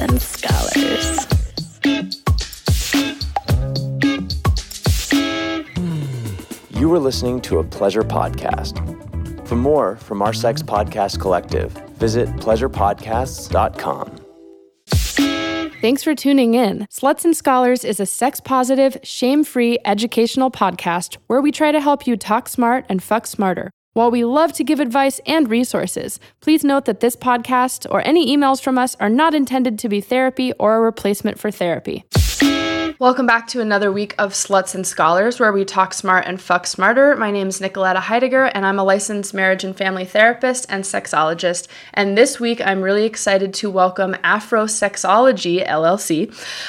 and scholars. You are listening to a Pleasure Podcast. For more from our Sex Podcast Collective, visit pleasurepodcasts.com. Thanks for tuning in. Sluts and Scholars is a sex-positive, shame-free educational podcast where we try to help you talk smart and fuck smarter. While we love to give advice and resources, please note that this podcast or any emails from us are not intended to be therapy or a replacement for therapy. Welcome back to another week of Sluts and Scholars, where we talk smart and fuck smarter. My name is Nicoletta Heidegger, and I'm a licensed marriage and family therapist and sexologist. And this week, I'm really excited to welcome Afrosexology, LLC,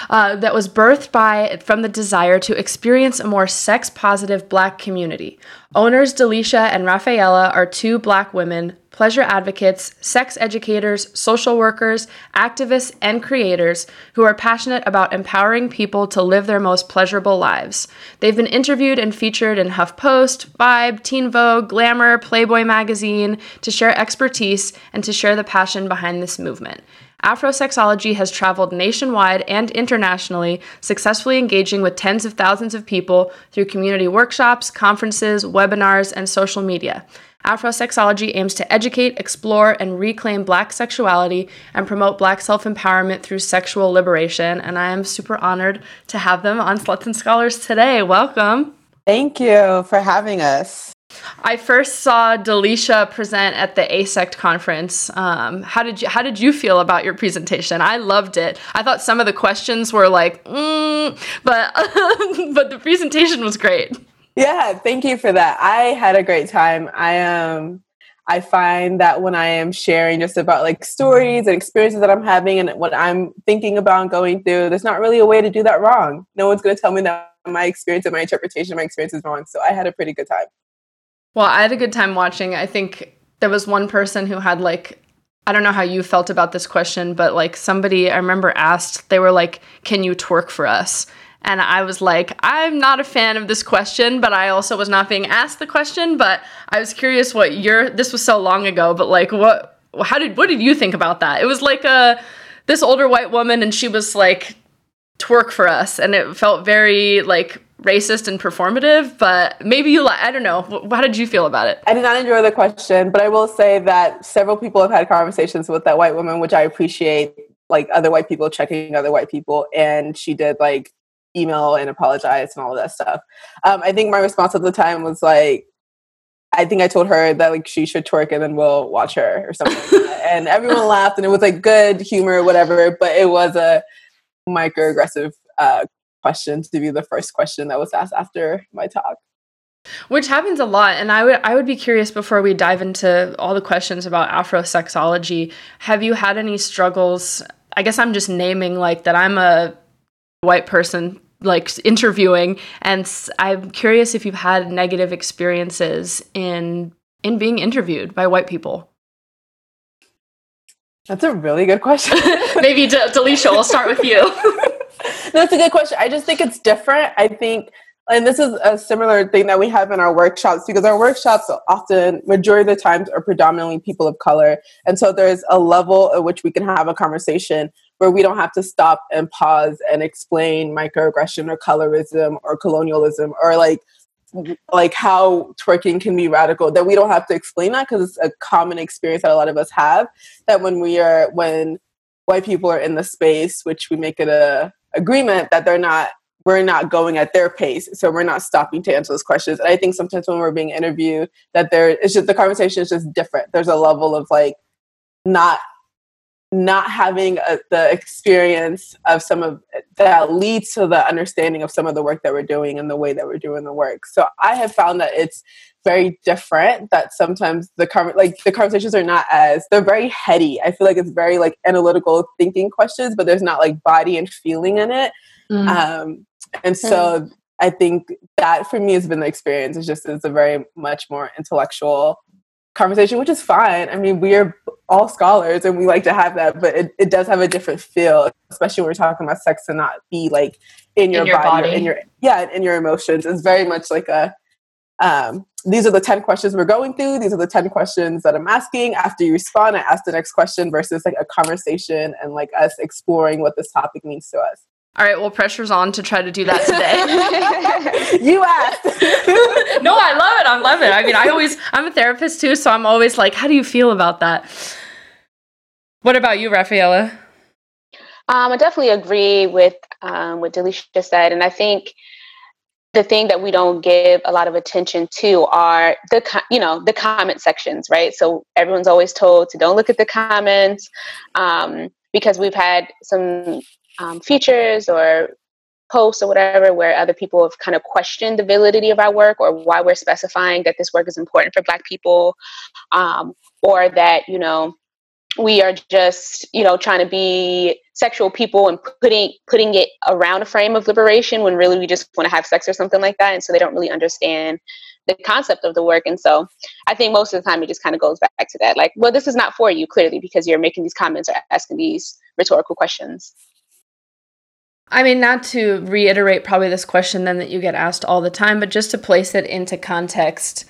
that was birthed from the desire to experience a more sex-positive Black community. Owners Delisha and Rafaela are two Black women, pleasure advocates, sex educators, social workers, activists, and creators who are passionate about empowering people to live their most pleasurable lives. They've been interviewed and featured in HuffPost, Vibe, Teen Vogue, Glamour, Playboy magazine to share expertise and to share the passion behind this movement. Afrosexology has traveled nationwide and internationally, successfully engaging with tens of thousands of people through community workshops, conferences, webinars, and social media. Afrosexology aims to educate, explore, and reclaim Black sexuality and promote Black self-empowerment through sexual liberation, and I am super honored to have them on Sluts and Scholars today. Welcome. Thank you for having us. I first saw Delisha present at the ASECT conference. How did you feel about your presentation? I loved it. I thought some of the questions were like, but the presentation was great. Yeah, thank you for that. I had a great time. I find that when I am sharing just about like stories and experiences that I'm having and what I'm thinking about and going through, there's not really a way to do that wrong. No one's going to tell me that my experience and my interpretation of my experience is wrong. So I had a pretty good time. Well, I had a good time watching. I think there was one person who had like, I don't know how you felt about this question, but like somebody I remember asked, they were like, can you twerk for us? And I was like, I'm not a fan of this question, but I also was not being asked the question. But I was curious what this was so long ago, but like what did you think about that? It was like this older white woman and she was like, twerk for us. And it felt very like racist and performative, but maybe I don't know. How did you feel about it? I did not enjoy the question, but I will say that several people have had conversations with that white woman, which I appreciate, like other white people checking other white people. And she did like email and apologize and all of that stuff. I think my response at the time was like, I think I told her that like she should twerk and then we'll watch her or something. And everyone laughed and it was like good humor, whatever, but it was a microaggressive question to be the first question that was asked after my talk. Which happens a lot. And I would be curious before we dive into all the questions about Afrosexology, have you had any struggles? I guess I'm just naming like that I'm a white person like interviewing, and I'm curious if you've had negative experiences in being interviewed by white people. That's a really good question. Maybe Delisha, we'll start with you. No, it's a good question. I just think it's different. I think, and this is a similar thing that we have in our workshops, because our workshops often, majority of the times, are predominantly people of color. And so there's a level at which we can have a conversation where we don't have to stop and pause and explain microaggression or colorism or colonialism or like how twerking can be radical, that we don't have to explain that because it's a common experience that a lot of us have, that when white people are in the space, which we make it a agreement that we're not going at their pace. So we're not stopping to answer those questions. And I think sometimes when we're being interviewed that it's just, the conversation is just different. There's a level of like not having the experience of some of that leads to the understanding of some of the work that we're doing and the way that we're doing the work. So I have found that it's very different, that sometimes the conversations are not as, they're very heady. I feel like it's very like analytical thinking questions, but there's not like body and feeling in it. Mm. And so I think that for me has been the experience. It's a very much more intellectual conversation, which is fine. I mean, we are all scholars and we like to have that, but it does have a different feel, especially when we're talking about sex, to not be like in your body. In your emotions. It's very much like a these are the 10 questions we're going through. These are the 10 questions that I'm asking. After you respond, I ask the next question versus like a conversation and like us exploring what this topic means to us. All right, well, pressure's on to try to do that today. You asked. No, I love it. I love it. I mean, I'm a therapist too, so I'm always like, how do you feel about that? What about you, Rafaela? I definitely agree with what Delisha said. And I think the thing that we don't give a lot of attention to are the comment sections, right? So everyone's always told to don't look at the comments because we've had some features or posts or whatever where other people have kind of questioned the validity of our work or why we're specifying that this work is important for Black people, or that, you know, we are just, you know, trying to be sexual people and putting it around a frame of liberation when really we just want to have sex or something like that. And so they don't really understand the concept of the work. And so I think most of the time it just kind of goes back to that, like, well, this is not for you clearly because you're making these comments or asking these rhetorical questions. I mean, not to reiterate probably this question then that you get asked all the time, but just to place it into context,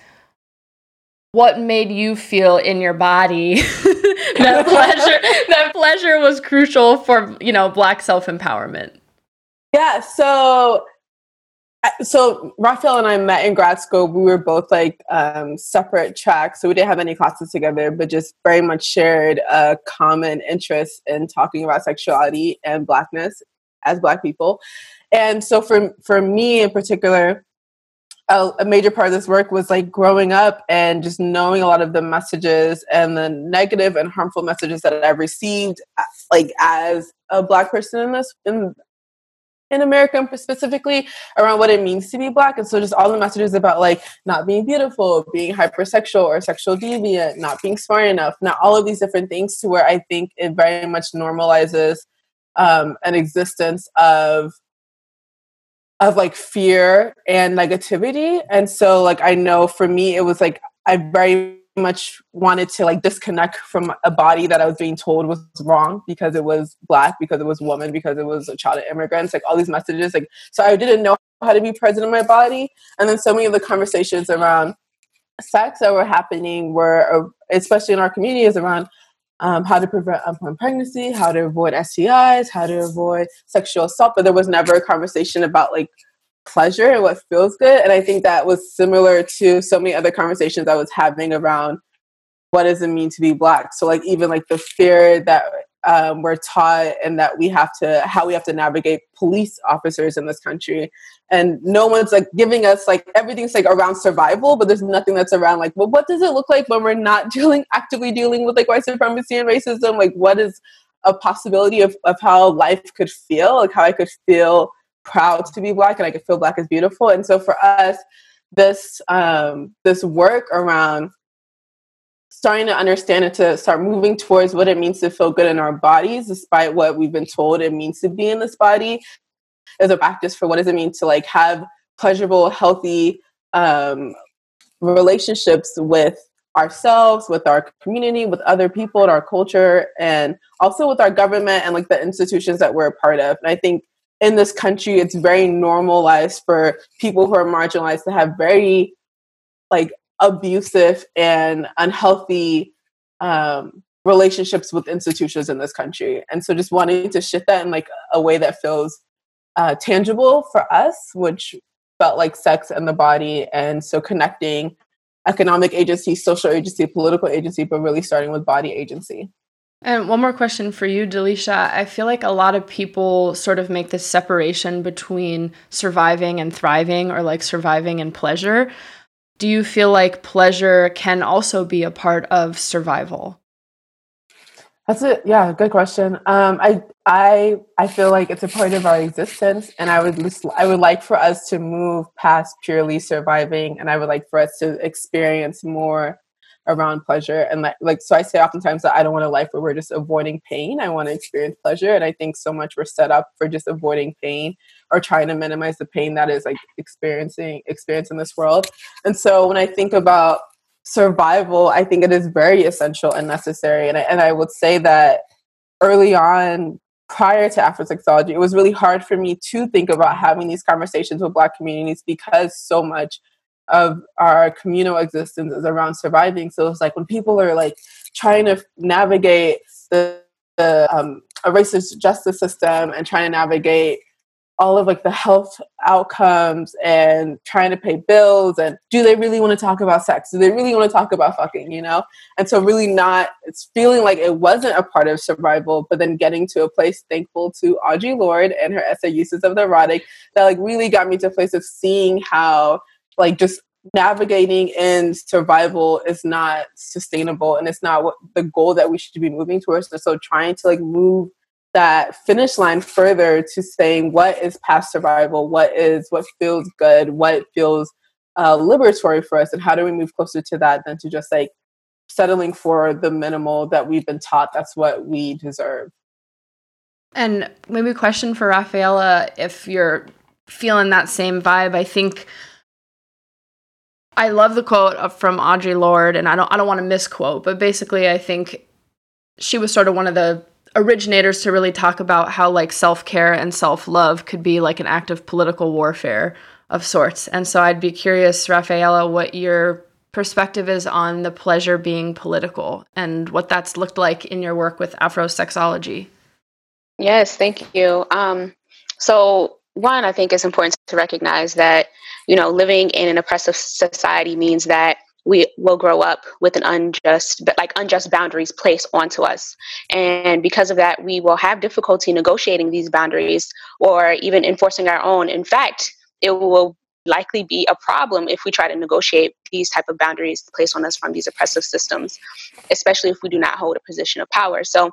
what made you feel in your body that pleasure was crucial for, you know, Black self-empowerment? Yeah, so Rafael and I met in grad school. We were both like separate tracks, so we didn't have any classes together, but just very much shared a common interest in talking about sexuality and Blackness as Black people. And so for me in particular, a major part of this work was like growing up and just knowing a lot of the messages and the negative and harmful messages that I've received like as a Black person in America, specifically around what it means to be Black. And so just all the messages about like not being beautiful, being hypersexual or sexual deviant, not being smart enough, not all of these different things, to where I think it very much normalizes an existence of like fear and negativity. And so like, I know for me, it was like, I very much wanted to like disconnect from a body that I was being told was wrong because it was Black, because it was woman, because it was a child of immigrants, like all these messages. Like, so I didn't know how to be present in my body. And then so many of the conversations around sex that were happening were, especially in our communities, around how to prevent unplanned pregnancy, how to avoid STIs, how to avoid sexual assault, but there was never a conversation about like pleasure and what feels good. And I think that was similar to so many other conversations I was having around what does it mean to be Black. So like even like the fear that we're taught and that we have to, how we have to navigate police officers in this country, and no one's like giving us like everything's like around survival, but there's nothing that's around like, well, what does it look like when we're not actively dealing with like white supremacy and racism? Like, what is a possibility of how life could feel? Like how I could feel proud to be Black and I could feel Black as beautiful. And so for us, this this work around starting to understand and to start moving towards what it means to feel good in our bodies, despite what we've been told it means to be in this body, as a practice for what does it mean to like have pleasurable, healthy relationships with ourselves, with our community, with other people in our culture, and also with our government and like the institutions that we're a part of. And I think in this country, it's very normalized for people who are marginalized to have very like abusive and unhealthy relationships with institutions in this country. And so just wanting to shift that in like a way that feels tangible for us, which felt like sex and the body. And so connecting economic agency, social agency, political agency, but really starting with body agency. And one more question for you, Delisha. I feel like a lot of people sort of make this separation between surviving and thriving, or like surviving and pleasure. Do you feel like pleasure can also be a part of survival? That's it. Yeah, good question. I feel like it's a part of our existence, and I would like for us to move past purely surviving, and I would like for us to experience more around pleasure. And like so I say oftentimes that I don't want a life where we're just avoiding pain. I want to experience pleasure, and I think so much we're set up for just avoiding pain or trying to minimize the pain that is like experiencing this world. And so when I think about survival, I think it is very essential and necessary. And I would say that early on, prior to Afrosexology, it was really hard for me to think about having these conversations with Black communities because so much of our communal existence is around surviving. So it's like when people are like trying to navigate a racist justice system and trying to navigate all of like the health outcomes and trying to pay bills, and do they really want to talk about sex? Do they really want to talk about fucking, you know? And so really not, it's feeling like it wasn't a part of survival, but then getting to a place, thankful to Audre Lorde and her essay Uses of the Erotic, that like really got me to a place of seeing how like just navigating in survival is not sustainable, and it's not what the goal that we should be moving towards. And so trying to like move that finish line further to saying what is past survival, what feels good, what feels liberatory for us, and how do we move closer to that than to just like settling for the minimal that we've been taught that's what we deserve. And maybe a question for Rafaela, if you're feeling that same vibe. I think I love the quote from Audre Lorde, and I don't want to misquote, but basically I think she was sort of one of the originators to really talk about how like self-care and self-love could be like an act of political warfare of sorts. And so I'd be curious, Rafaela, what your perspective is on the pleasure being political and what that's looked like in your work with Afrosexology. Yes, thank you. So one, I think it's important to recognize that, you know, living in an oppressive society means that we will grow up with an unjust boundaries placed onto us. And because of that, we will have difficulty negotiating these boundaries or even enforcing our own. In fact, it will likely be a problem if we try to negotiate these type of boundaries placed on us from these oppressive systems, especially if we do not hold a position of power. So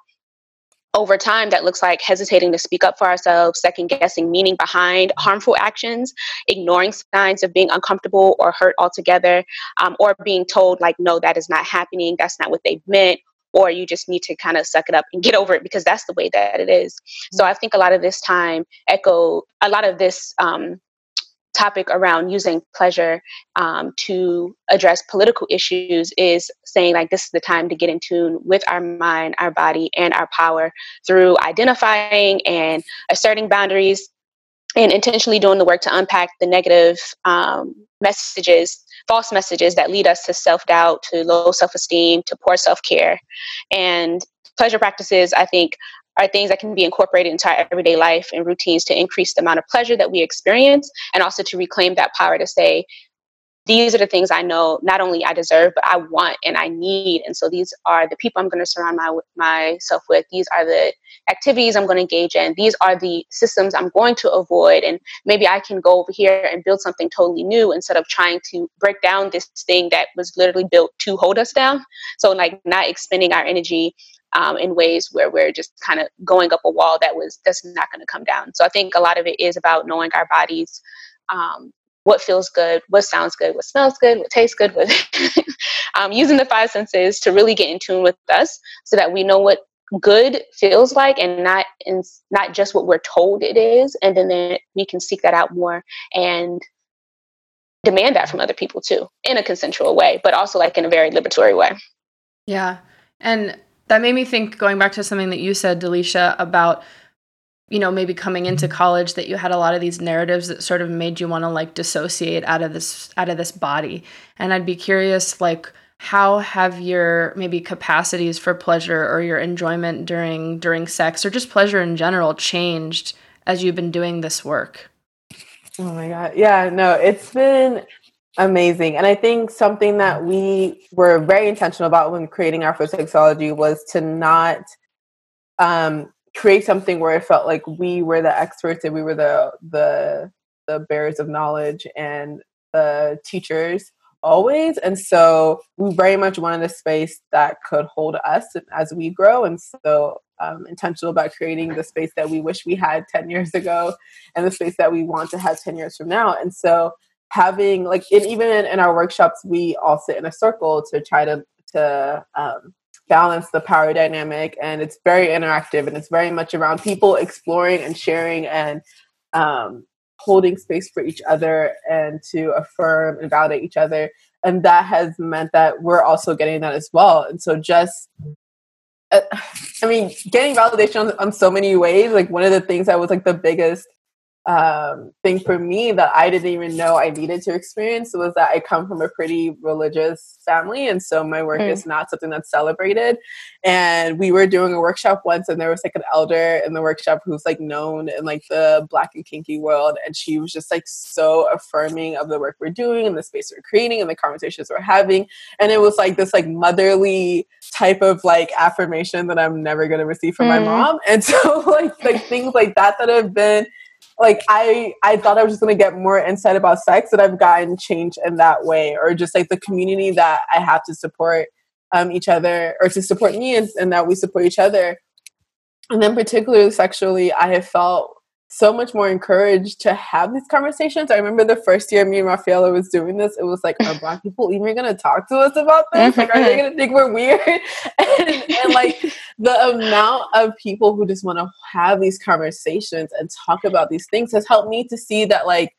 over time, that looks like hesitating to speak up for ourselves, second-guessing meaning behind harmful actions, ignoring signs of being uncomfortable or hurt altogether, or being told, like, no, that is not happening, that's not what they meant, or you just need to kind of suck it up and get over it because that's the way that it is. So I think a lot of this topic around using pleasure to address political issues is saying like this is the time to get in tune with our mind, our body, and our power through identifying and asserting boundaries and intentionally doing the work to unpack the negative messages, false messages that lead us to self-doubt, to low self-esteem, to poor self-care. And pleasure practices, I think, are things that can be incorporated into our everyday life and routines to increase the amount of pleasure that we experience, and also to reclaim that power to say, these are the things I know not only I deserve, but I want and I need. And so these are the people I'm going to surround myself with. These are the activities I'm going to engage in. These are the systems I'm going to avoid. And maybe I can go over here and build something totally new instead of trying to break down this thing that was literally built to hold us down. So like not expending our energy in ways where we're just kind of going up a wall that's not going to come down. So I think a lot of it is about knowing our bodies, what feels good, what sounds good, what smells good, what tastes good, what using the five senses to really get in tune with us so that we know what good feels like and not just what we're told it is. And then we can seek that out more and demand that from other people too, in a consensual way, but also like in a very liberatory way. Yeah. And that made me think, going back to something that you said, Delisha, about, you know, maybe coming into college, that you had a lot of these narratives that sort of made you want to like dissociate out of this body. And I'd be curious, like, how have your maybe capacities for pleasure or your enjoyment during sex or just pleasure in general changed as you've been doing this work? Oh my God. Yeah, no, it's been amazing. And I think something that we were very intentional about when creating Afrosexology was to not create something where it felt like we were the experts and we were the bearers of knowledge and the teachers always. And so we very much wanted a space that could hold us as we grow. And so intentional about creating the space that we wish we had 10 years ago and the space that we want to have 10 years from now. And so having like, and even in our workshops, we all sit in a circle to try to balance the power dynamic, and it's very interactive and it's very much around people exploring and sharing and holding space for each other and to affirm and validate each other. And that has meant that we're also getting that as well. And so just getting validation on so many ways. Like one of the things that was like the biggest thing for me that I didn't even know I needed to experience was that I come from a pretty religious family. And so my work is not something that's celebrated. And we were doing a workshop once, and there was like an elder in the workshop who's like known in like the Black and kinky world. And she was just like so affirming of the work we're doing and the space we're creating and the conversations we're having. And it was like this like motherly type of like affirmation that I'm never going to receive from my mom. And so like things like that that have been like, I thought I was just going to get more insight about sex, that I've gotten change in that way, or just like the community that I have to support each other, or to support me, and that we support each other. And then particularly sexually, I have felt so much more encouraged to have these conversations. I remember the first year me and Rafaela was doing this, it was like, are Black people even going to talk to us about this? Like, are they going to think we're weird? and like the amount of people who just want to have these conversations and talk about these things has helped me to see that like,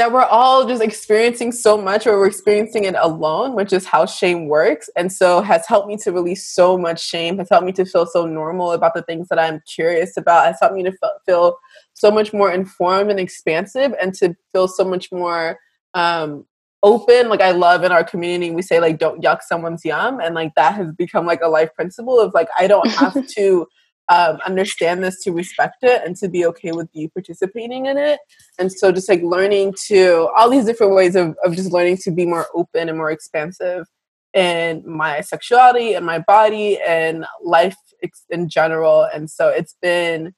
that we're all just experiencing so much, or we're experiencing it alone, which is how shame works. And so has helped me to release so much shame, has helped me to feel so normal about the things that I'm curious about, has helped me to feel so much more informed and expansive, and to feel so much more open. Like I love in our community, we say like, don't yuck someone's yum. And like that has become like a life principle of like, I don't have to understand this to respect it and to be okay with you participating in it. And so just like learning to all these different ways of just learning to be more open and more expansive in my sexuality and my body and life in general. And so it's been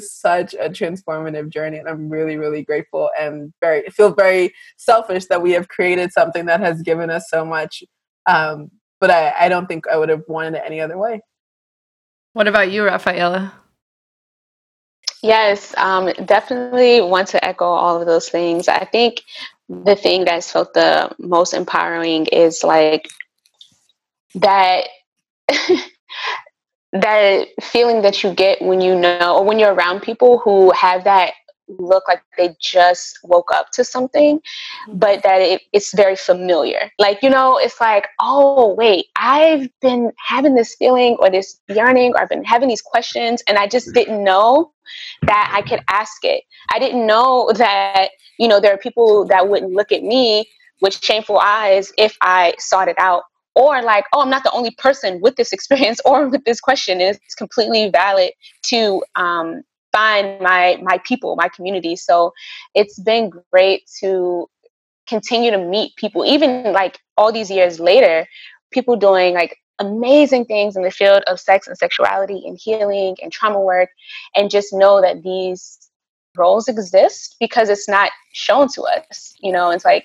such a transformative journey, and I'm really, really grateful, and I feel very selfish that we have created something that has given us so much. But I don't think I would have wanted it any other way. What about you, Rafaela? Yes, definitely want to echo all of those things. I think the thing that's felt the most empowering is like that that feeling that you get when you know, or when you're around people who have that look like they just woke up to something, but that it's very familiar. Like, you know, it's like, oh wait, I've been having this feeling or this yearning, or I've been having these questions, and I just didn't know that I could ask it. I didn't know that, you know, there are people that wouldn't look at me with shameful eyes if I sought it out, or like, oh, I'm not the only person with this experience or with this question. And it's completely valid to find my people, my community. So it's been great to continue to meet people, even like all these years later, people doing like amazing things in the field of sex and sexuality and healing and trauma work, and just know that these roles exist because it's not shown to us, you know. It's like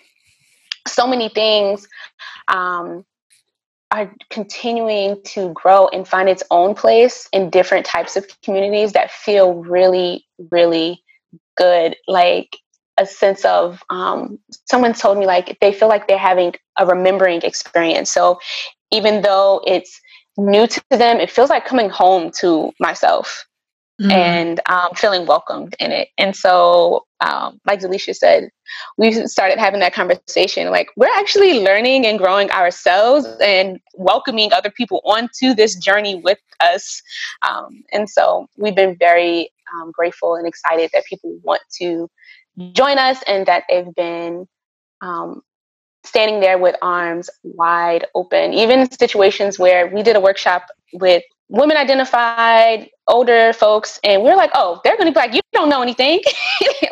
so many things are continuing to grow and find its own place in different types of communities that feel really, really good. Like a sense of, someone told me like, they feel like they're having a remembering experience. So even though it's new to them, it feels like coming home to myself and feeling welcomed in it. And so, like Delisha said, we started having that conversation, like we're actually learning and growing ourselves and welcoming other people onto this journey with us. And so we've been very grateful and excited that people want to join us, and that they've been standing there with arms wide open, even in situations where we did a workshop with women identified older folks, and we're like, oh, they're gonna be like, you don't know anything.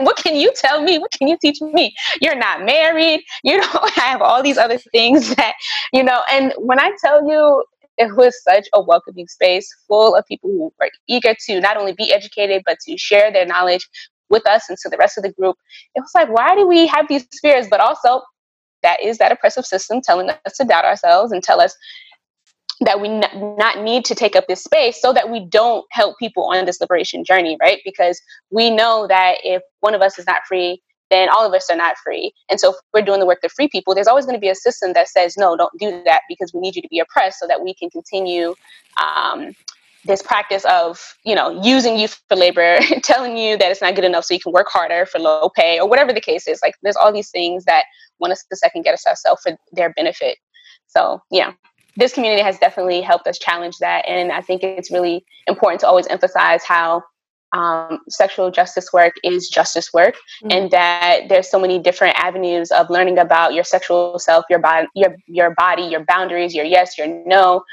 What can you tell me? What can you teach me? You're not married, you don't have all these other things that, you know. And when I tell you, it was such a welcoming space full of people who were eager to not only be educated, but to share their knowledge with us and to the rest of the group. It was like, why do we have these fears? But also, that is that oppressive system telling us to doubt ourselves and tell us that we not need to take up this space, so that we don't help people on this liberation journey, right? Because we know that if one of us is not free, then all of us are not free. And so if we're doing the work to free people, there's always going to be a system that says, no, don't do that, because we need you to be oppressed so that we can continue this practice of, you know, using you for labor, telling you that it's not good enough so you can work harder for low pay, or whatever the case is. Like, there's all these things that want us to second guess ourselves for their benefit. So, yeah. This community has definitely helped us challenge that. And I think it's really important to always emphasize how sexual justice work is justice work, mm-hmm. and that there's so many different avenues of learning about your sexual self, your body, your boundaries, your yes, your no,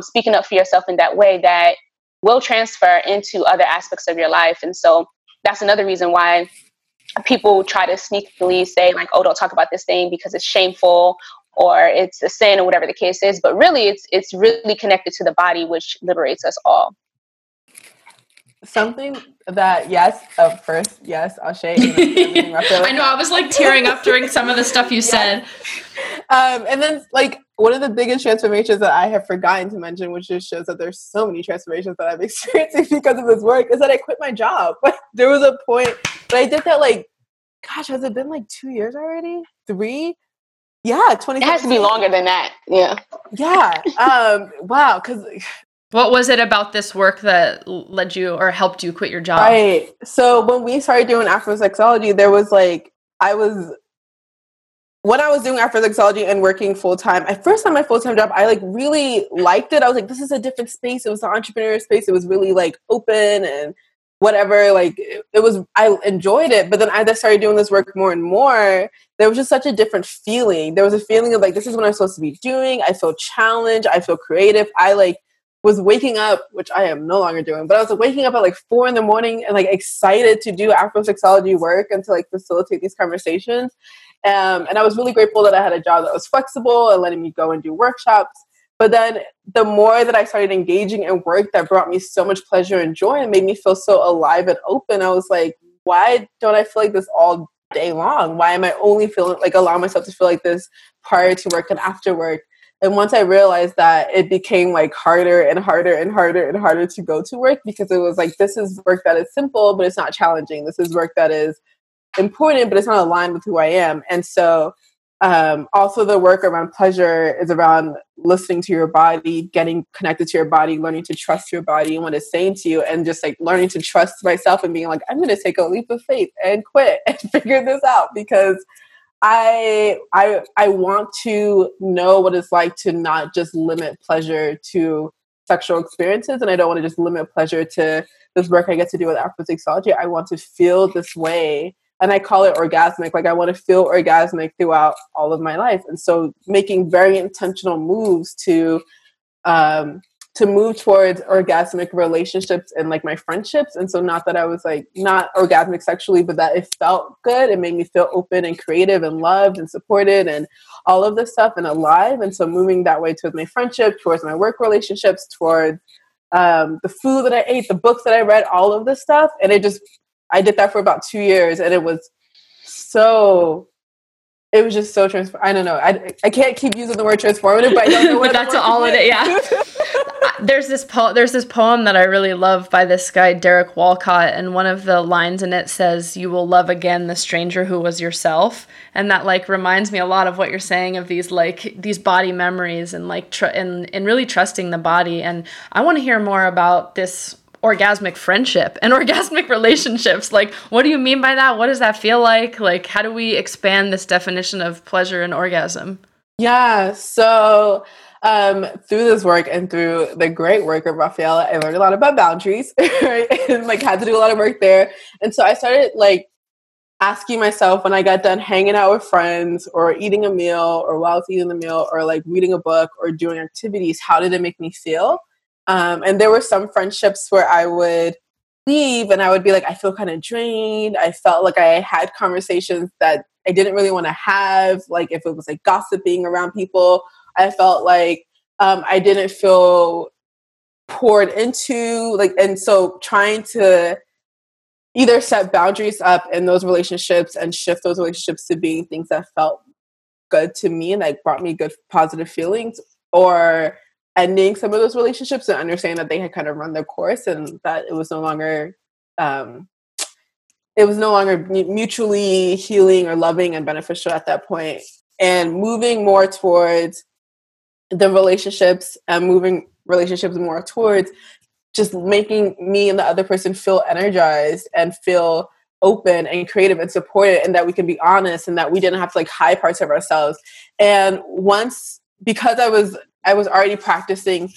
speaking up for yourself in that way that will transfer into other aspects of your life. And so that's another reason why people try to sneakily say, like, oh, don't talk about this thing because it's shameful or it's a sin or whatever the case is. But really, it's really connected to the body, which liberates us all. Something that, yes, first, yes, Ashe. You know, I know, I was like tearing up during some of the stuff you said. And then, like, one of the biggest transformations that I have forgotten to mention, which just shows that there's so many transformations that I'm experiencing because of this work, is that I quit my job. There was a point that I did that, like, gosh, has it been like 2 years already? 3? Yeah, 20. It has to be longer than that. Yeah. Yeah. Wow. Because... what was it about this work that led you or helped you quit your job? Right. So when we started doing Afrosexology, there was like, when I was doing Afrosexology and working full-time, at first on my full-time job, I like really liked it. I was like, this is a different space. It was an entrepreneur space. It was really like open and whatever. Like it was, I enjoyed it. But then as I started doing this work more and more, there was just such a different feeling. There was a feeling of like, this is what I'm supposed to be doing. I feel challenged. I feel creative. I like, was waking up, which I am no longer doing, but I was like, waking up at like 4 a.m. and like excited to do Afrosexology work and to like facilitate these conversations. And I was really grateful that I had a job that was flexible and letting me go and do workshops. But then the more that I started engaging in work that brought me so much pleasure and joy and made me feel so alive and open, I was like, why don't I feel like this all day long? Why am I only feeling like allowing myself to feel like this prior to work and after work? And once I realized that, it became like harder and harder and harder and harder to go to work, because it was like, this is work that is simple, but it's not challenging. This is work that is important, but it's not aligned with who I am. And so also the work around pleasure is around listening to your body, getting connected to your body, learning to trust your body and what it's saying to you, and just like learning to trust myself and being like, I'm going to take a leap of faith and quit and figure this out, because I want to know what it's like to not just limit pleasure to sexual experiences, and I don't want to just limit pleasure to this work I get to do with Afrosexology. I want to feel this way, and I call it orgasmic. Like, I want to feel orgasmic throughout all of my life, and so making very intentional moves to move towards orgasmic relationships and like my friendships. And so not that I was like not orgasmic sexually, but that it felt good. It made me feel open and creative and loved and supported and all of this stuff and alive. And so moving that way towards my friendship, towards my work relationships, towards the food that I ate, the books that I read, all of this stuff. And I did that for about 2 years, and it was just so transformative. I don't know. I can't keep using the word transformative, but I don't know what. But that's all in it. Yeah. There's this poem that I really love by this guy, Derek Walcott. And one of the lines in it says, you will love again the stranger who was yourself. And that like reminds me a lot of what you're saying of these body memories and like, and really trusting the body. And I want to hear more about this orgasmic friendship and orgasmic relationships. Like, what do you mean by that? What does that feel like? Like, how do we expand this definition of pleasure and orgasm? Yeah. So through this work and through the great work of Rafaela, I learned a lot about boundaries, right? And like had to do a lot of work there. And so I started like asking myself when I got done hanging out with friends or eating a meal or while I was eating the meal or like reading a book or doing activities, how did it make me feel? And there were some friendships where I would leave and I would be like, I feel kind of drained. I felt like I had conversations that I didn't really want to have. Like if it was like gossiping around people, I felt like I didn't feel poured into, like, and so trying to either set boundaries up in those relationships and shift those relationships to being things that felt good to me and like brought me good positive feelings, or ending some of those relationships and understanding that they had kind of run their course and that it was no longer mutually healing or loving and beneficial at that point. And moving more towards the relationships and moving relationships more towards just making me and the other person feel energized and feel open and creative and supported, and that we can be honest and that we didn't have to like hide parts of ourselves. And once, because I was already practicing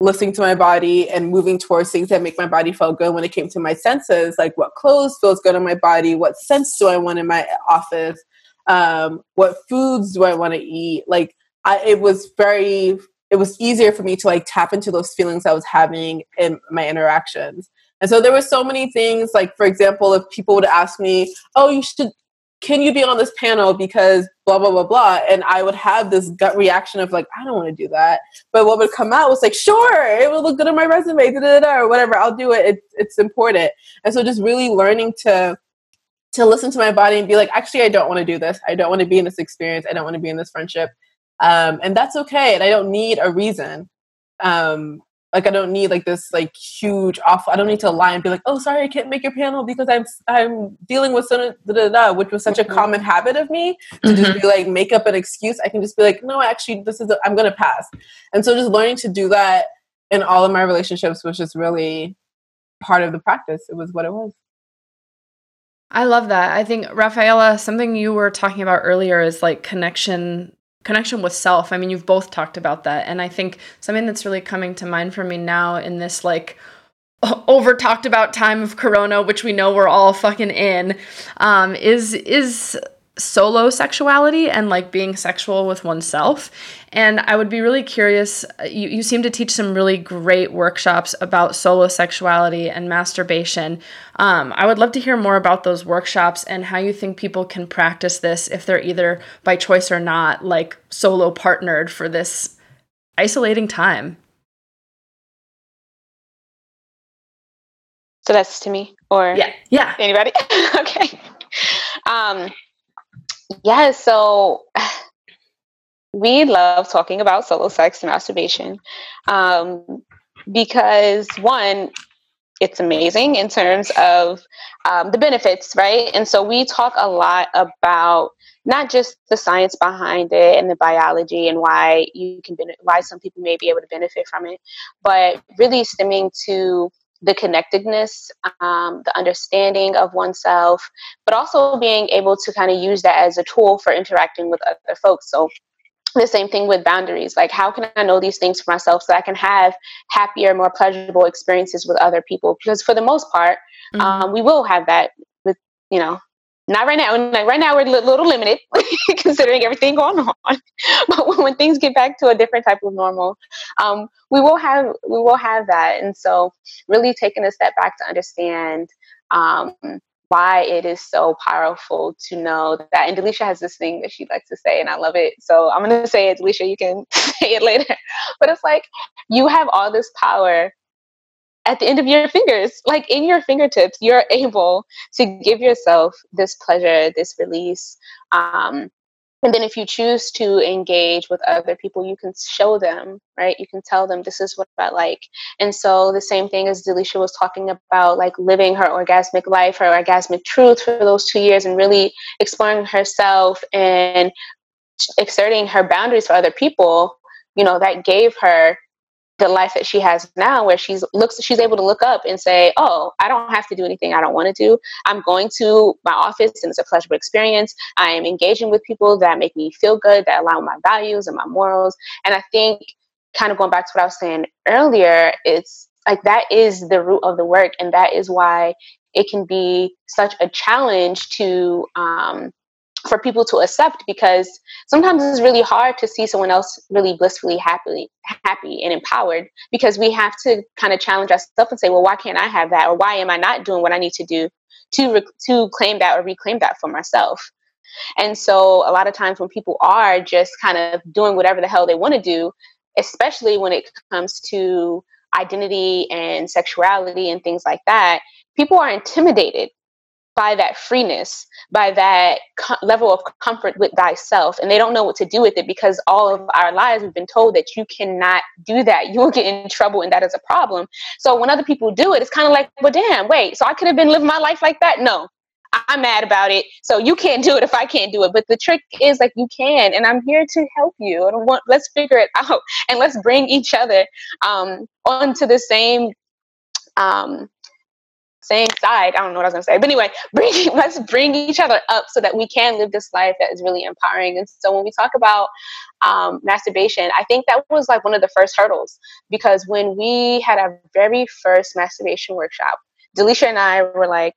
listening to my body and moving towards things that make my body feel good when it came to my senses, like what clothes feels good on my body, what scents do I want in my office, what foods do I want to eat. Like it was easier for me to like tap into those feelings I was having in my interactions. And so there were so many things, like, for example, if people would ask me, oh, can you be on this panel because blah, blah, blah, blah. And I would have this gut reaction of like, I don't want to do that. But what would come out was like, sure, it will look good on my resume, da, da, da, or whatever. I'll do it. It's important. And so just really learning to listen to my body and be like, actually, I don't want to do this. I don't want to be in this experience. I don't want to be in this friendship. And that's okay. And I don't need a reason. Like, I don't need like this like huge awful. I don't need to lie and be like, oh, sorry, I can't make your panel because I'm dealing with some da, da, da, which was such a common habit of me to just be like, make up an excuse. I can just be like, no, actually, I'm going to pass. And so just learning to do that in all of my relationships was just really part of the practice. It was what it was. I love that. I think, Rafaela, something you were talking about earlier is like connection with self. I mean, you've both talked about that. And I think something that's really coming to mind for me now in this like over talked about time of Corona, which we know we're all fucking in, is solo sexuality and like being sexual with oneself. And I would be really curious, you seem to teach some really great workshops about solo sexuality and masturbation. I would love to hear more about those workshops and how you think people can practice this if they're either by choice or not, like solo partnered for this isolating time. So that's to me or yeah. Anybody? Okay. Yeah, so we love talking about solo sex and masturbation because, one, it's amazing in terms of the benefits, right? And so we talk a lot about not just the science behind it and the biology and why some people may be able to benefit from it, but really stemming to the connectedness, the understanding of oneself, but also being able to kind of use that as a tool for interacting with other folks. So the same thing with boundaries, like how can I know these things for myself so I can have happier, more pleasurable experiences with other people? Because for the most part, we will have that with, not right now. And like right now, we're a little limited considering everything going on. But when things get back to a different type of normal, we will have that. And so really taking a step back to understand why it is so powerful to know that. And Delisha has this thing that she likes to say, and I love it. So I'm going to say it, Delisha, you can say it later. But it's like, you have all this power at the end of your fingers, like in your fingertips. You're able to give yourself this pleasure, this release. And then if you choose to engage with other people, you can show them, right? You can tell them, this is what I like. And so the same thing as Delisha was talking about, like living her orgasmic life, her orgasmic truth for those 2 years and really exploring herself and exerting her boundaries for other people, that gave her the life that she has now, where she's able to look up and say, oh, I don't have to do anything I don't want to do. I'm going to my office and it's a pleasurable experience. I am engaging with people that make me feel good, that align with my values and my morals. And I think, kind of going back to what I was saying earlier, it's like that is the root of the work. And that is why it can be such a challenge to for people to accept, because sometimes it's really hard to see someone else really blissfully happy and empowered, because we have to kind of challenge ourselves and say, well, why can't I have that? Or why am I not doing what I need to do to claim that or reclaim that for myself? And so a lot of times when people are just kind of doing whatever the hell they want to do, especially when it comes to identity and sexuality and things like that, people are intimidated by that freeness, by that level of comfort with thyself. And they don't know what to do with it, because all of our lives we've been told that you cannot do that. You will get in trouble, and that is a problem. So when other people do it, it's kind of like, well, damn, wait, so I could have been living my life like that? No, I'm mad about it. So you can't do it if I can't do it. But the trick is, like, you can, and I'm here to help you. Let's figure it out, and let's bring each other onto the same same side. I don't know what I was going to say. But anyway, let's bring each other up so that we can live this life that is really empowering. And so when we talk about masturbation, I think that was like one of the first hurdles, because when we had our very first masturbation workshop, Delisha and I were like,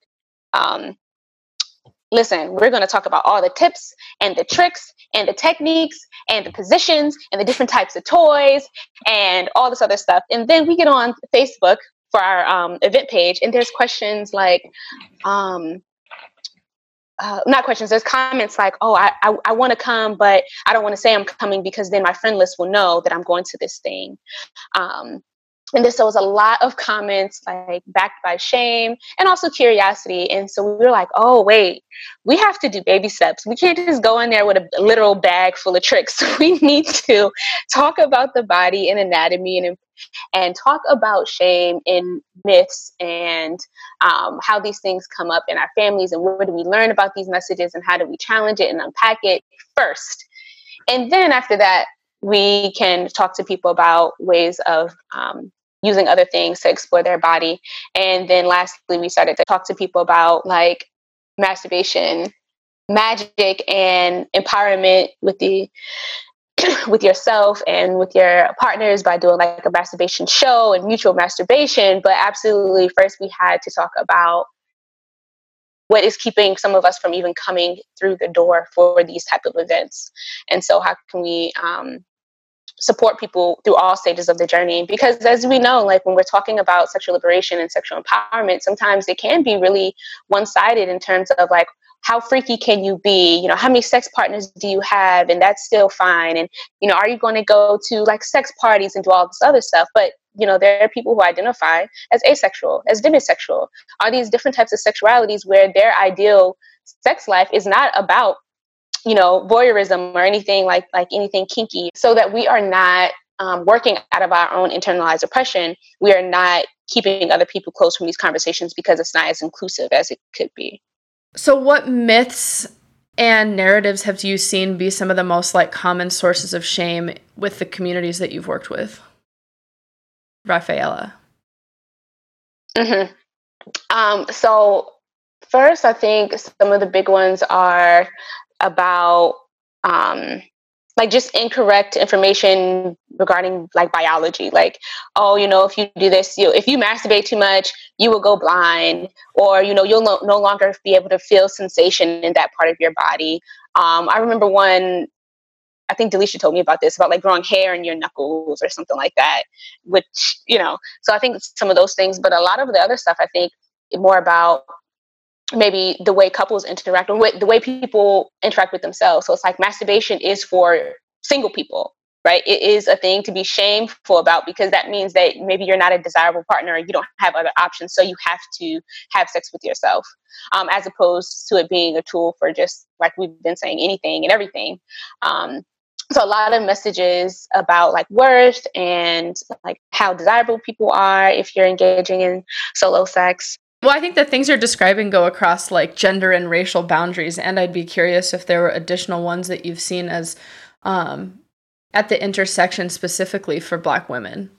listen, we're going to talk about all the tips and the tricks and the techniques and the positions and the different types of toys and all this other stuff. And then we get on Facebook for our event page, and there's questions like, not questions, there's comments like, oh, I want to come, but I don't want to say I'm coming because then my friend list will know that I'm going to this thing. And this, there was a lot of comments like backed by shame and also curiosity. And so we were like, oh, wait, we have to do baby steps. We can't just go in there with a literal bag full of tricks. We need to talk about the body and anatomy and talk about shame and myths and how these things come up in our families and where do we learn about these messages and how do we challenge it and unpack it first. And then after that, we can talk to people about ways of using other things to explore their body. And then lastly, we started to talk to people about like masturbation, magic, and empowerment with the with yourself and with your partners by doing like a masturbation show and mutual masturbation. But absolutely, first we had to talk about what is keeping some of us from even coming through the door for these type of events. And so how can we support people through all stages of the journey? Because as we know, like when we're talking about sexual liberation and sexual empowerment, sometimes it can be really one-sided in terms of like, how freaky can you be? You know, how many sex partners do you have? And that's still fine. And, you know, are you going to go to like sex parties and do all this other stuff? But, you know, there are people who identify as asexual, as demisexual, are these different types of sexualities where their ideal sex life is not about, you know, voyeurism or anything like anything kinky, so that we are not working out of our own internalized oppression. We are not keeping other people close from these conversations because it's not as inclusive as it could be. So what myths and narratives have you seen be some of the most like common sources of shame with the communities that you've worked with? Rafaela. Mm-hmm. So first, I think some of the big ones are about like just incorrect information regarding like biology. Like, oh, you know, if you do this, if you masturbate too much, you will go blind, or, you know, you'll no longer be able to feel sensation in that part of your body. I remember one, I think Delisha told me about this, about like growing hair in your knuckles or something like that, which, you know, so I think it's some of those things, but a lot of the other stuff, I think more about maybe the way couples interact or the way people interact with themselves. So it's like masturbation is for single people, right? It is a thing to be shameful about because that means that maybe you're not a desirable partner or you don't have other options. So you have to have sex with yourself, as opposed to it being a tool for just like we've been saying, anything and everything. So a lot of messages about like worth and like how desirable people are if you're engaging in solo sex. Well, I think the things you're describing go across like gender and racial boundaries, and I'd be curious if there were additional ones that you've seen as at the intersection specifically for Black women.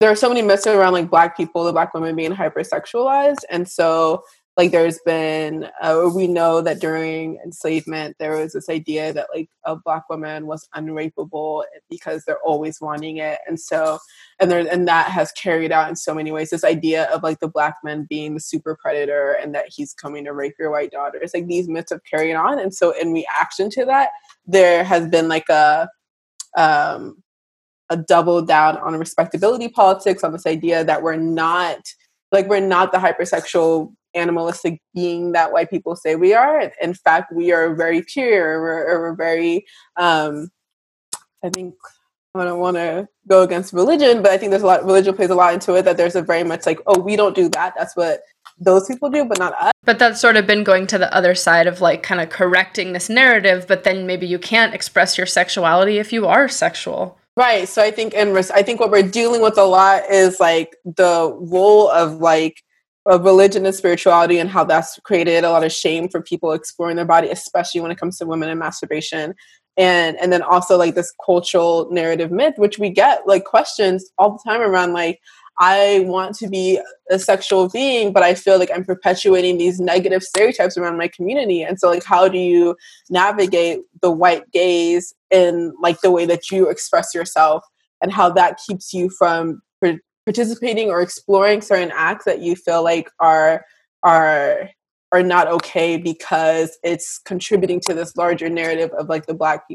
There are so many myths around like Black people, the Black women being hypersexualized, and so like there's been we know that during enslavement there was this idea that like a Black woman was unrapeable because they're always wanting it, and that has carried out in so many ways this idea of like the Black man being the super predator and that he's coming to rape your white daughter. It's like these myths have carried on, and so in reaction to that there has been like a double down on respectability politics, on this idea that we're not the hypersexual animalistic being that white people say we are. In fact, we are very pure. We're very, I think, I don't want to go against religion, but I think there's a lot, religion plays a lot into it, that there's a very much like, oh, we don't do that. That's what those people do, but not us. But that's sort of been going to the other side of like kind of correcting this narrative, but then maybe you can't express your sexuality if you are sexual. Right. So I think what we're dealing with a lot is like the role of like, of religion and spirituality and how that's created a lot of shame for people exploring their body, especially when it comes to women and masturbation. And then also like this cultural narrative myth, which we get like questions all the time around like, I want to be a sexual being, but I feel like I'm perpetuating these negative stereotypes around my community. And so, like, how do you navigate the white gaze in, like, the way that you express yourself and how that keeps you from participating or exploring certain acts that you feel like are not okay because it's contributing to this larger narrative of, like, the black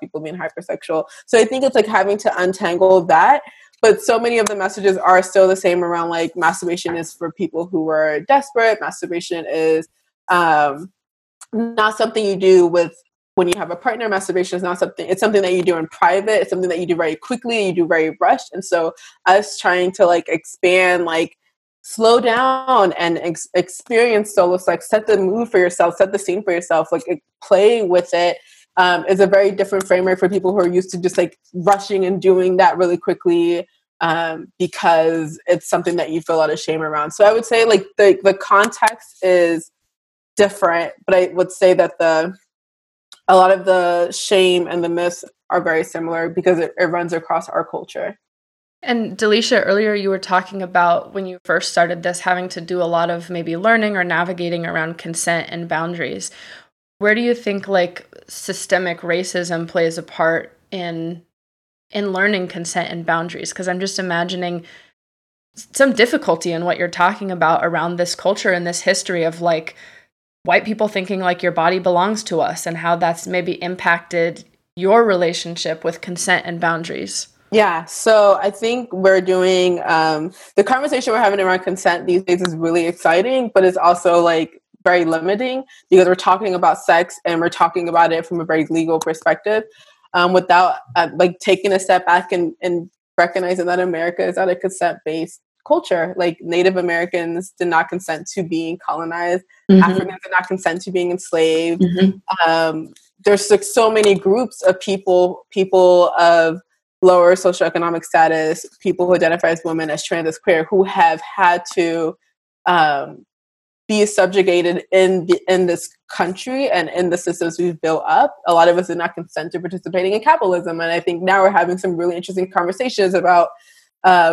people being hypersexual. So I think it's, like, having to untangle that. But so many of the messages are still the same around, like, masturbation is for people who are desperate. Masturbation is not something you do with when you have a partner. Masturbation is not something, it's something that you do in private. It's something that you do very quickly. You do very rushed. And so us trying to, like, expand, like, slow down and experience solo sex, set the mood for yourself, set the scene for yourself, like play with it. Is a very different framework for people who are used to just, like, rushing and doing that really quickly because it's something that you feel a lot of shame around. So I would say, like, the context is different, but I would say that a lot of the shame and the myths are very similar because it runs across our culture. And Delisha, earlier you were talking about when you first started this, having to do a lot of maybe learning or navigating around consent and boundaries. Where do you think, like, systemic racism plays a part in learning consent and boundaries? Because I'm just imagining some difficulty in what you're talking about around this culture and this history of, like, white people thinking, like, your body belongs to us and how that's maybe impacted your relationship with consent and boundaries. Yeah, so I think we're doing the conversation we're having around consent these days is really exciting, but it's also, like, very limiting because we're talking about sex and we're talking about it from a very legal perspective without like taking a step back and recognizing that America is not a consent-based culture. Like, Native Americans did not consent to being colonized. Mm-hmm. Africans did not consent to being enslaved. Mm-hmm. There's, like, so many groups of people of lower socioeconomic status, people who identify as women, as trans, as queer, who have had to be subjugated in this country and in the systems we've built up. A lot of us did not consent to participating in capitalism. And I think now we're having some really interesting conversations about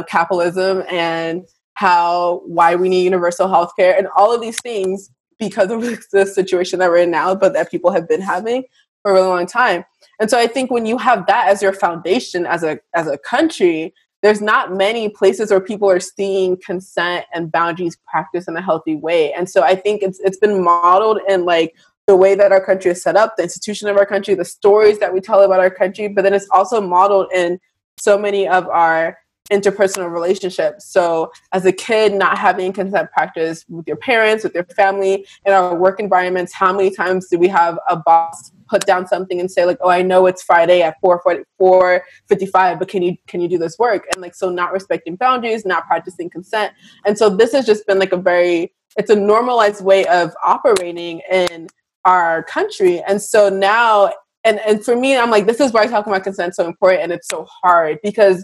capitalism and why we need universal healthcare and all of these things because of the situation that we're in now, but that people have been having for a really long time. And so I think when you have that as your foundation as a country, there's not many places where people are seeing consent and boundaries practiced in a healthy way. And so I think it's been modeled in, like, the way that our country is set up, the institution of our country, the stories that we tell about our country, but then it's also modeled in so many of our interpersonal relationships. So as a kid, not having consent practice with your parents, with your family, in our work environments, how many times do we have a boss put down something and say, like, oh, I know it's Friday at 4:55, but can you do this work? And, like, so not respecting boundaries, not practicing consent. And so this has just been, like, it's a normalized way of operating in our country. And so now, and for me, I'm like, this is why talking about consent is so important and it's so hard because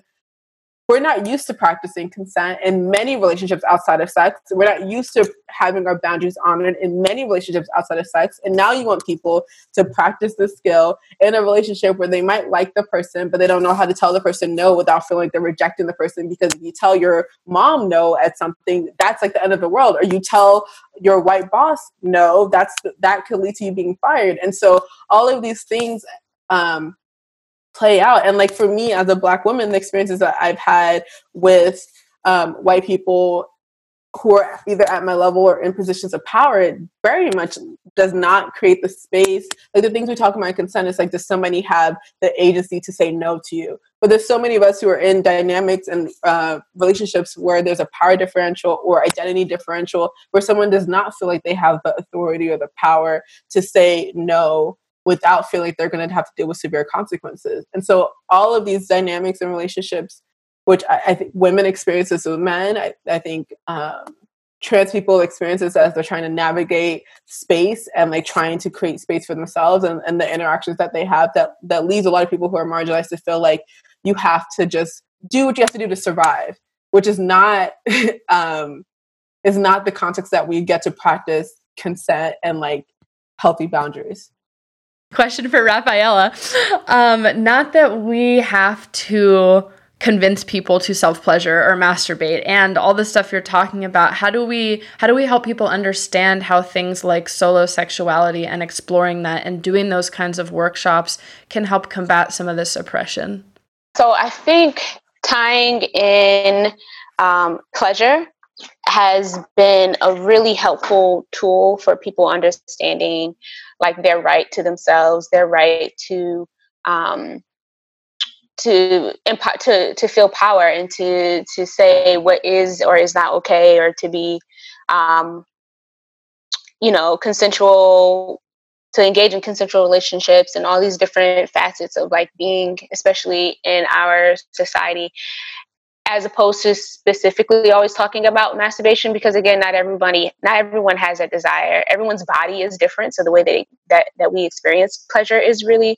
we're not used to practicing consent in many relationships outside of sex. We're not used to having our boundaries honored in many relationships outside of sex. And now you want people to practice this skill in a relationship where they might like the person, but they don't know how to tell the person no without feeling like they're rejecting the person. Because if you tell your mom no at something, that's, like, the end of the world. Or you tell your white boss no, that could lead to you being fired. And so all of these things play out. And, like, for me as a Black woman, the experiences that I've had with white people who are either at my level or in positions of power, it very much does not create the space. Like, the things we talk about in consent is, like, does somebody have the agency to say no to you? But there's so many of us who are in dynamics and relationships where there's a power differential or identity differential where someone does not feel like they have the authority or the power to say no without feeling like they're going to have to deal with severe consequences. And so all of these dynamics and relationships, which I think women experience this with men, I think trans people experience this as they're trying to navigate space and, like, trying to create space for themselves and the interactions that they have that leaves a lot of people who are marginalized to feel like you have to just do what you have to do to survive, which is not is not the context that we get to practice consent and, like, healthy boundaries. Question for Rafaela. Not that we have to convince people to self-pleasure or masturbate and all the stuff you're talking about. How do we help people understand how things like solo sexuality and exploring that and doing those kinds of workshops can help combat some of this oppression? So I think tying in pleasure has been a really helpful tool for people understanding like their right to themselves, their right to feel power and to say what is or is not okay, or to be, consensual, to engage in consensual relationships and all these different facets of like being, especially in our society, as opposed to specifically always talking about masturbation, because again, not everyone has that desire. Everyone's body is different. So the way that we experience pleasure is really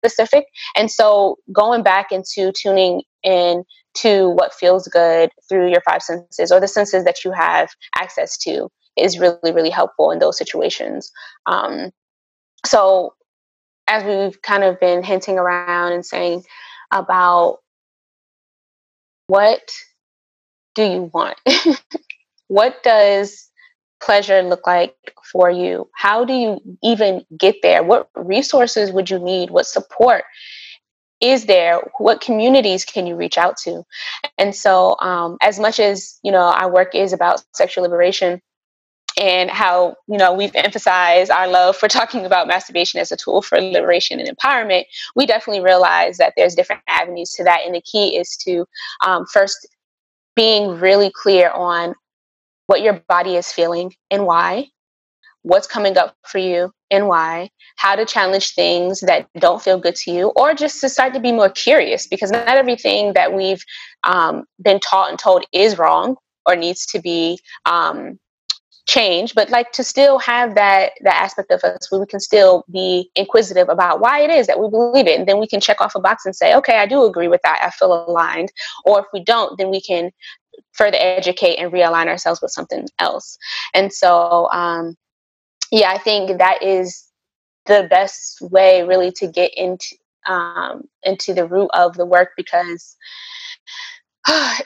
specific. And so going back into tuning in to what feels good through your five senses or the senses that you have access to is really, really helpful in those situations. So as we've kind of been hinting around and saying about, what do you want? What does pleasure look like for you? How do you even get there? What resources would you need? What support is there? What communities can you reach out to? And so as much as, our work is about sexual liberation and how, we've emphasized our love for talking about masturbation as a tool for liberation and empowerment, we definitely realize that there's different avenues to that. And the key is to first being really clear on what your body is feeling and why, what's coming up for you and why, how to challenge things that don't feel good to you, or just to start to be more curious, because not everything that we've been taught and told is wrong or needs to be change, but like to still have that aspect of us where we can still be inquisitive about why it is that we believe it. And then we can check off a box and say, okay, I do agree with that. I feel aligned. Or if we don't, then we can further educate and realign ourselves with something else. And so, I think that is the best way really to get into the root of the work, because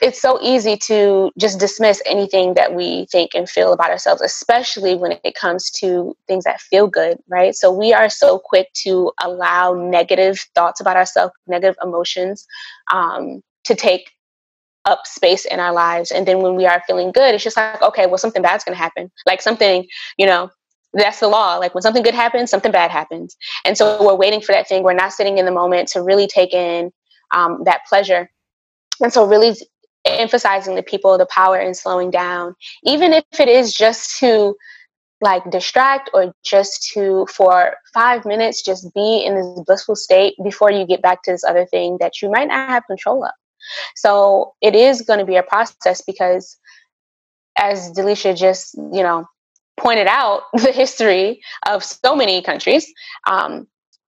it's so easy to just dismiss anything that we think and feel about ourselves, especially when it comes to things that feel good, right? So we are so quick to allow negative thoughts about ourselves, negative emotions, to take up space in our lives. And then when we are feeling good, it's just like, okay, well, something bad's going to happen. Like something, that's the law. Like when something good happens, something bad happens. And so we're waiting for that thing. We're not sitting in the moment to really take in that pleasure. And so really emphasizing to people the power in slowing down, even if it is just to like distract or just to, for 5 minutes, just be in this blissful state before you get back to this other thing that you might not have control of. So it is going to be a process, because as Delisha just, pointed out the history of so many countries,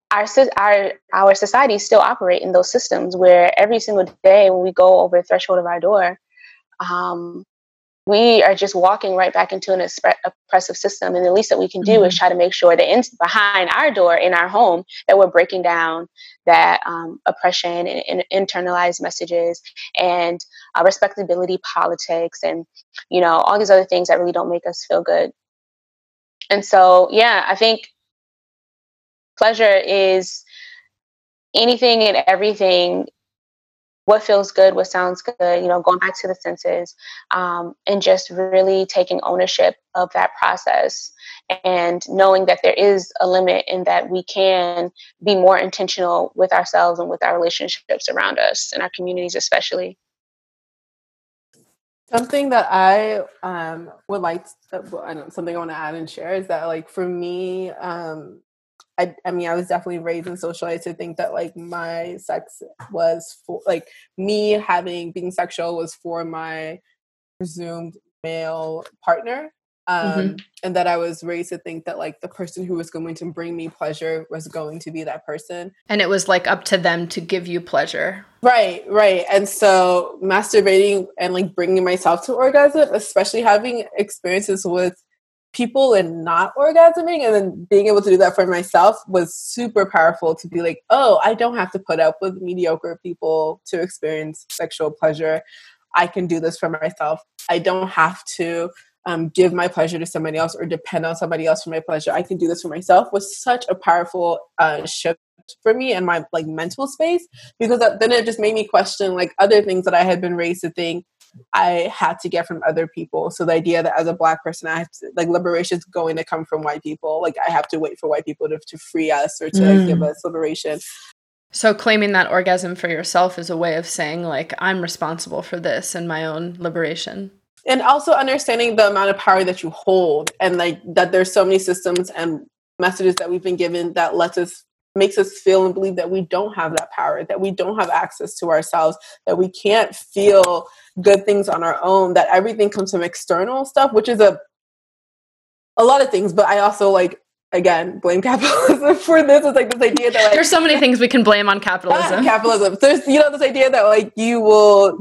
our societies still operate in those systems where every single day when we go over the threshold of our door, we are just walking right back into an oppressive system. And the least that we can do is try to make sure that behind our door in our home that we're breaking down that oppression and internalized messages and respectability politics and, all these other things that really don't make us feel good. And so, I think pleasure is anything and everything, what feels good, what sounds good, going back to the senses, and just really taking ownership of that process and knowing that there is a limit and that we can be more intentional with ourselves and with our relationships around us and our communities especially. Something that I would like to, something I want to add and share is that, like, for me, I was definitely raised and socialized to think that like my sex was for like me being sexual was for my presumed male partner. And that I was raised to think that like the person who was going to bring me pleasure was going to be that person. And it was like up to them to give you pleasure. Right. And so masturbating and like bringing myself to orgasm, especially having experiences with people and not orgasming, and then being able to do that for myself was super powerful to be like, oh, I don't have to put up with mediocre people to experience sexual pleasure. I can do this for myself. I don't have to give my pleasure to somebody else or depend on somebody else for my pleasure. I can do this for myself was such a powerful shift for me and my like mental space, because then it just made me question like other things that I had been raised to think I had to get from other people. So the idea that as a Black person, I have to, like, liberation is going to come from white people. Like, I have to wait for white people to free us or to like, give us liberation. So claiming that orgasm for yourself is a way of saying, like, I'm responsible for this and my own liberation. And also understanding the amount of power that you hold, and like that there's so many systems and messages that we've been given that makes us feel and believe that we don't have that power, that we don't have access to ourselves, that we can't feel good things on our own, that everything comes from external stuff, which is a lot of things. But I also like, again, blame capitalism for this. It's like this idea that like, there's so many things we can blame on capitalism. There's, you know, this idea that like you'll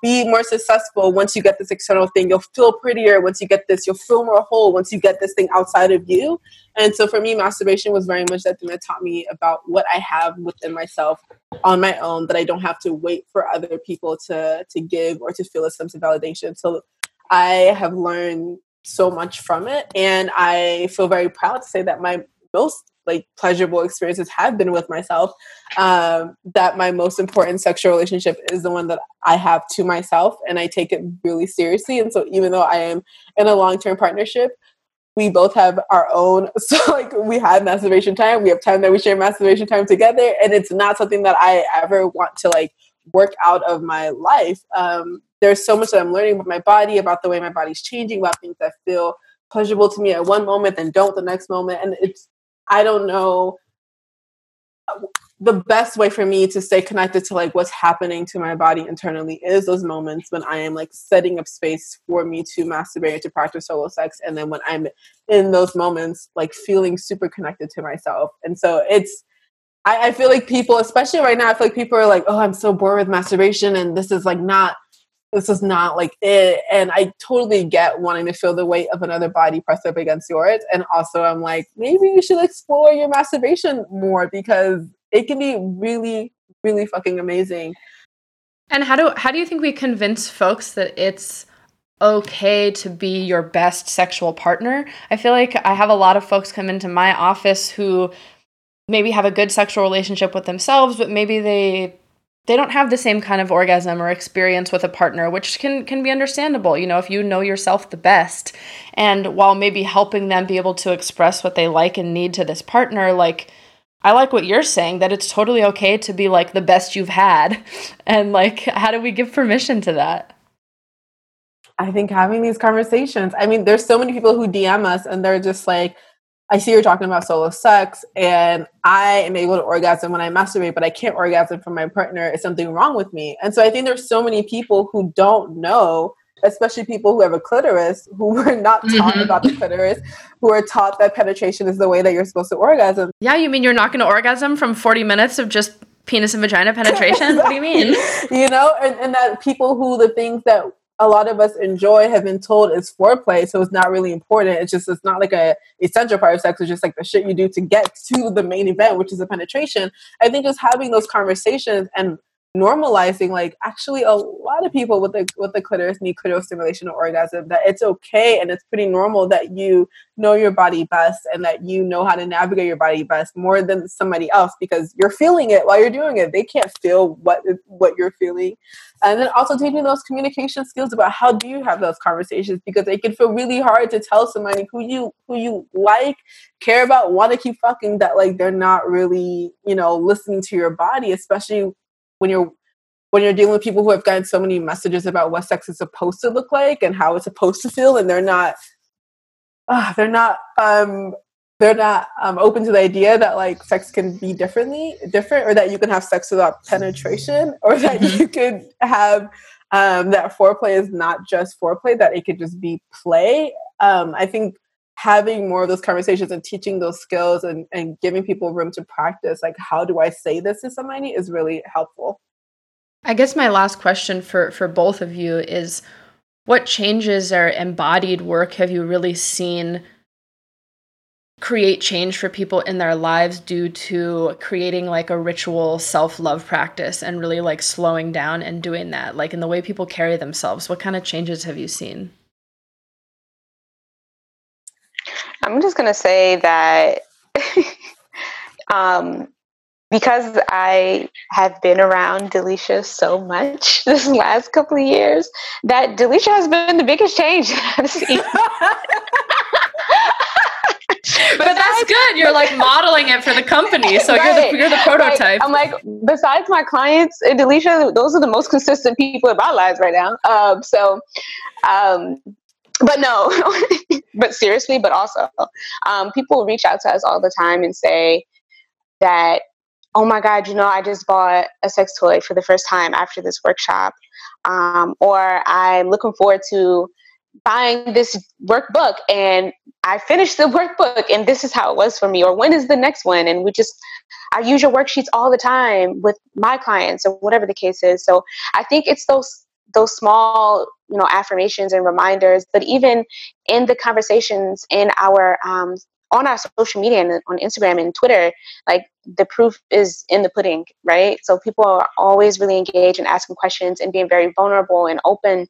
be more successful once you get this external thing. You'll feel prettier once you get this. You'll feel more whole once you get this thing outside of you. And so for me, masturbation was very much that thing that taught me about what I have within myself on my own, that I don't have to wait for other people to give or to feel a sense of validation. So I have learned so much from it, and I feel very proud to say that my most like pleasurable experiences have been with myself, that my most important sexual relationship is the one that I have to myself, and I take it really seriously. And so even though I am in a long-term partnership, we both have our own, so like we have masturbation time, we have time that we share masturbation time together, and it's not something that I ever want to like work out of my life. There's so much that I'm learning about my body, about the way my body's changing, about things that feel pleasurable to me at one moment and don't the next moment. And it's, I don't know, the best way for me to stay connected to like what's happening to my body internally is those moments when I am like setting up space for me to masturbate, to practice solo sex. And then when I'm in those moments, like feeling super connected to myself. And so it's, I feel like people, especially right now, I feel like people are like, oh, I'm so bored with masturbation and this is not like it. And I totally get wanting to feel the weight of another body pressed up against yours. And also I'm like, maybe you should explore your masturbation more, because it can be really, really fucking amazing. And how do you think we convince folks that it's okay to be your best sexual partner? I feel like I have a lot of folks come into my office who maybe have a good sexual relationship with themselves, but maybe they don't have the same kind of orgasm or experience with a partner, which can be understandable, you know, if you know yourself the best. And while maybe helping them be able to express what they like and need to this partner, like, I like what you're saying, that it's totally okay to be like the best you've had. And like, how do we give permission to that? I think having these conversations, I mean, there's so many people who DM us and they're just like, I see you're talking about solo sex and I am able to orgasm when I masturbate, but I can't orgasm from my partner. Is something wrong with me? And so I think there's so many people who don't know, especially people who have a clitoris, who were not taught about the clitoris, who are taught that penetration is the way that you're supposed to orgasm. Yeah, you mean you're not going to orgasm from 40 minutes of just penis and vagina penetration? Exactly. What do you mean? You know, and that people who, the things that a lot of us enjoy have been told is foreplay, so it's not really important. It's just, it's not like a essential part of sex. It's just like the shit you do to get to the main event, which is a penetration. I think just having those conversations and normalizing, like, actually a lot of people with the clitoris need clitoral stimulation or orgasm, that it's okay and it's pretty normal that you know your body best and that you know how to navigate your body best more than somebody else, because you're feeling it while you're doing it. They can't feel what you're feeling. And then also taking those communication skills about how do you have those conversations, because it can feel really hard to tell somebody who you like, care about, want to keep fucking, that like they're not really, you know, listening to your body, especially when you're dealing with people who have gotten so many messages about what sex is supposed to look like and how it's supposed to feel, and they're not open to the idea that like sex can be different, or that you can have sex without penetration, or that you could have that foreplay is not just foreplay, that it could just be play. I think having more of those conversations and teaching those skills and giving people room to practice, like, how do I say this to somebody, is really helpful. I guess my last question for both of you is, What changes or embodied work have you really seen create change for people in their lives due to creating like a ritual self-love practice and really like slowing down and doing that, like in the way people carry themselves? What kind of changes have you seen? I'm just going to say that because I have been around Delisha so much this last couple of years, that Delisha has been the biggest change I've seen. But that's good. You're like modeling it for the company. So right. you're the prototype. Like, I'm like, besides my clients in Delisha, those are the most consistent people in my lives right now. But no, but seriously, but also people reach out to us all the time and say that, oh my God, you know, I just bought a sex toy for the first time after this workshop. Or I'm looking forward to buying this workbook and I finished the workbook and this is how it was for me, or when is the next one? And I use your worksheets all the time with my clients or whatever the case is. So I think it's those small, you know, affirmations and reminders, but even in the conversations in our, on our social media and on Instagram and Twitter, like the proof is in the pudding, right? So people are always really engaged and asking questions and being very vulnerable and open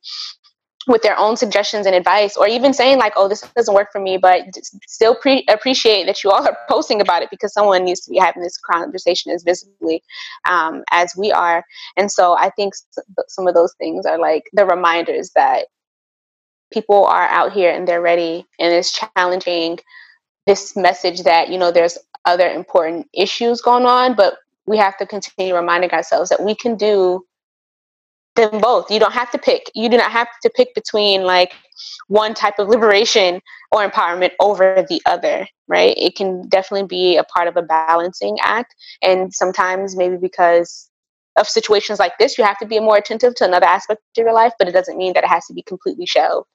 with their own suggestions and advice, or even saying like, oh, this doesn't work for me, but still appreciate that you all are posting about it because someone needs to be having this conversation as visibly as we are. And so I think some of those things are like the reminders that people are out here and they're ready, and it's challenging this message that, you know, there's other important issues going on, but we have to continue reminding ourselves that we can do them both. You don't have to pick. You do not have to pick between like one type of liberation or empowerment over the other, right? It can definitely be a part of a balancing act. And sometimes maybe because of situations like this, you have to be more attentive to another aspect of your life, but it doesn't mean that it has to be completely shelved.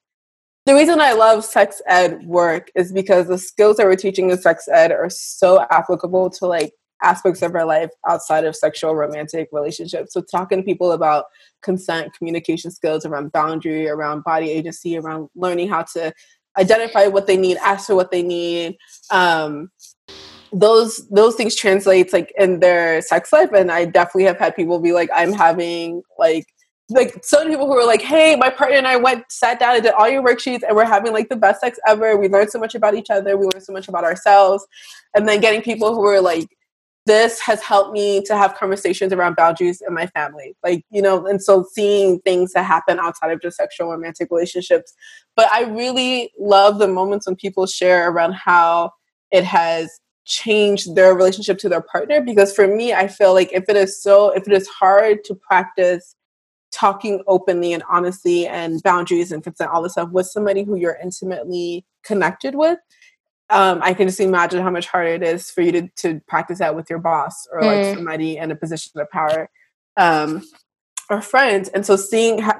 The reason I love sex ed work is because the skills that we're teaching in sex ed are so applicable to like aspects of our life outside of sexual romantic relationships. So talking to people about consent, communication skills, around boundary, around body agency, around learning how to identify what they need, ask for what they need. Those things translates like in their sex life. And I definitely have had people be like, I'm having like so many people who were like, hey, my partner and I sat down and did all your worksheets and we're having like the best sex ever. We learned so much about each other. We learned so much about ourselves. And then getting people who were like, this has helped me to have conversations around boundaries in my family. Like, you know, and so seeing things that happen outside of just sexual romantic relationships. But I really love the moments when people share around how it has changed their relationship to their partner. Because for me, I feel like if it is hard to practice talking openly and honestly and boundaries and consent, all this stuff with somebody who you're intimately connected with, I can just imagine how much harder it is for you to practice that with your boss or like somebody in a position of power or friends. And so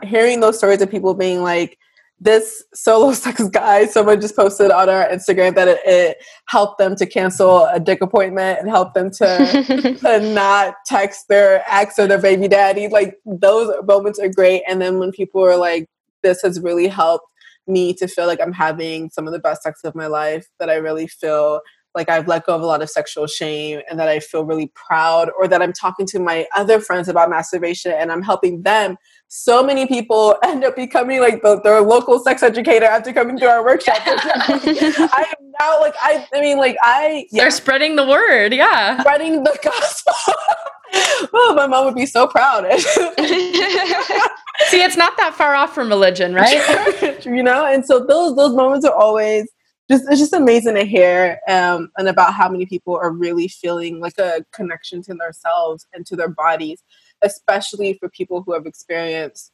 hearing those stories of people being like, this solo sex guy, someone just posted on our Instagram that it helped them to cancel a dick appointment and helped them to not text their ex or their baby daddy. Like those moments are great. And then when people are like, this has really helped me to feel like I'm having some of the best sex of my life, that I really feel like I've let go of a lot of sexual shame and that I feel really proud, or that I'm talking to my other friends about masturbation and I'm helping them. So many people end up becoming like their local sex educator after coming to our workshop. I am now like, they're spreading the word. Yeah. Spreading the gospel. Oh, my mom would be so proud. See, it's not that far off from religion, right? You know, and so those moments are always it's just amazing to hear, and about how many people are really feeling like a connection to themselves and to their bodies, especially for people who have experienced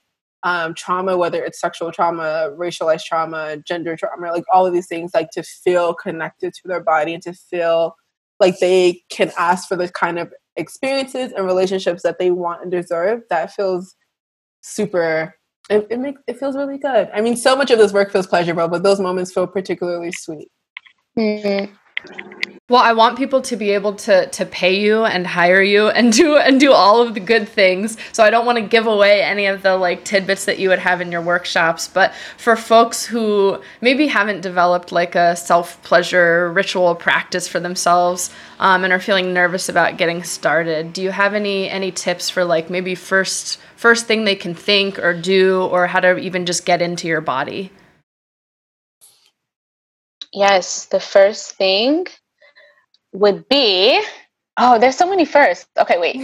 trauma, whether it's sexual trauma, racialized trauma, gender trauma, like all of these things, like to feel connected to their body and to feel like they can ask for the kind of experiences and relationships that they want and deserve. That feels super, it feels really good. I mean, so much of this work feels pleasurable, but those moments feel particularly sweet. Mm-hmm. Well, I want people to be able to pay you and hire you and do all of the good things. So I don't want to give away any of the like tidbits that you would have in your workshops. But for folks who maybe haven't developed like a self-pleasure ritual practice for themselves and are feeling nervous about getting started, do you have any tips for like maybe first thing they can think or do, or how to even just get into your body? Yes, the first thing would be, oh, there's so many firsts. Okay, wait.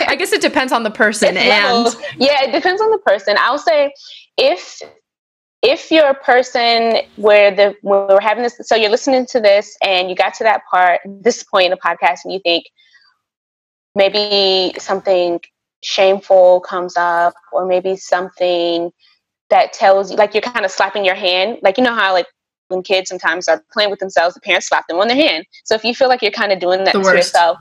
I guess it depends on the person. It depends on the person. I'll say if you're a person where we're having this, so you're listening to this and you got to that part, this point in the podcast, and you think maybe something shameful comes up, or maybe something that tells you, like you're kind of slapping your hand, like, you know how like when kids sometimes are playing with themselves, the parents slap them on their hand. So if you feel like you're kind of doing that to yourself,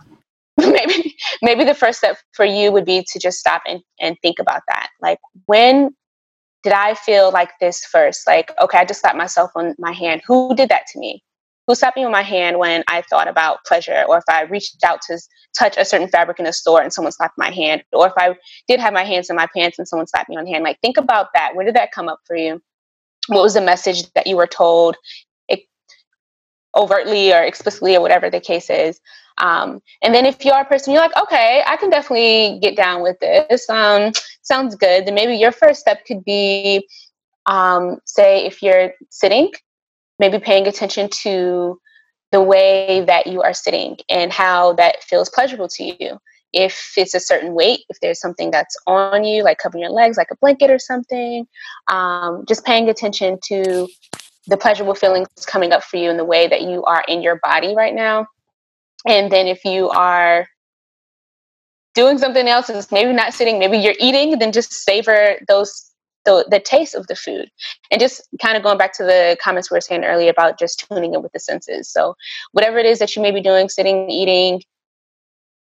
maybe the first step for you would be to just stop and think about that. Like, when did I feel like this first? Like, okay, I just slapped myself on my hand. Who did that to me? Who slapped me on my hand when I thought about pleasure? Or if I reached out to touch a certain fabric in a store and someone slapped my hand? Or if I did have my hands in my pants and someone slapped me on the hand? Like, think about that. Where did that come up for you? What was the message that you were told, overtly or explicitly, or whatever the case is? And then if you are a person, you're like, okay, I can definitely get down with this. Sounds good. Then maybe your first step could be, say if you're sitting, maybe paying attention to the way that you are sitting and how that feels pleasurable to you. If it's a certain weight, if there's something that's on you, like covering your legs, like a blanket or something, just paying attention to the pleasurable feelings coming up for you in the way that you are in your body right now. And then if you are doing something else, it's maybe not sitting, maybe you're eating, then just savor the taste of the food. And just kind of going back to the comments we were saying earlier about just tuning in with the senses. So whatever it is that you may be doing, sitting, eating,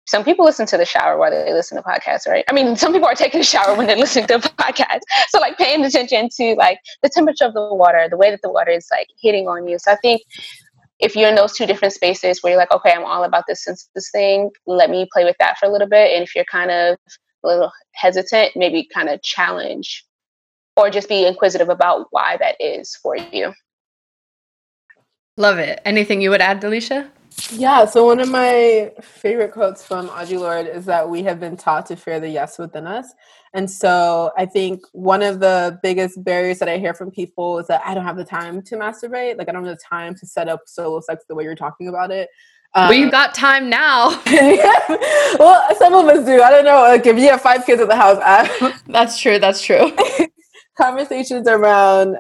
some people listen to the shower while they listen to podcasts, right? I mean, some people are taking a shower when they're listening to a podcast. So like paying attention to like the temperature of the water, the way that the water is like hitting on you. So I think if you're in those two different spaces where you're like, okay, I'm all about this senses thing, let me play with that for a little bit. And if you're kind of a little hesitant, maybe kind of challenge or just be inquisitive about why that is for you. Love it. Anything you would add, Delisha? Yeah, so one of my favorite quotes from Audre Lorde is that we have been taught to fear the yes within us. And so I think one of the biggest barriers that I hear from people is that I don't have the time to masturbate. Like, I don't have the time to set up solo sex the way you're talking about it. Well, you got time now. Well, some of us do. I don't know. Like, if you have 5 kids at the house, That's true. Conversations around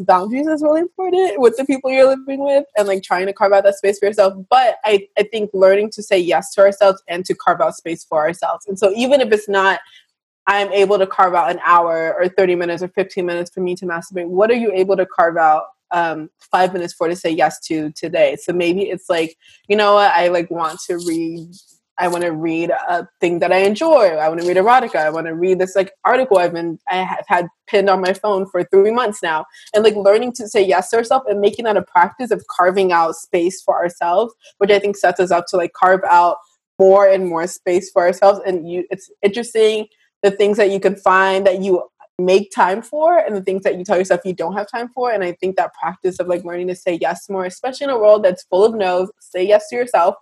boundaries is really important with the people you're living with, and like trying to carve out that space for yourself. But I think learning to say yes to ourselves and to carve out space for ourselves. And so even if it's not, I'm able to carve out an hour or 30 minutes or 15 minutes for me to masturbate, what are you able to carve out 5 minutes for to say yes to today? So maybe it's like, you know what, I want to read a thing that I enjoy. I want to read erotica. I want to read this like article I have had pinned on my phone for 3 months now. And like learning to say yes to ourselves and making that a practice of carving out space for ourselves, which I think sets us up to like carve out more and more space for ourselves. And it's interesting the things that you can find that you make time for and the things that you tell yourself you don't have time for. And I think that practice of like learning to say yes more, especially in a world that's full of no's, say yes to yourself.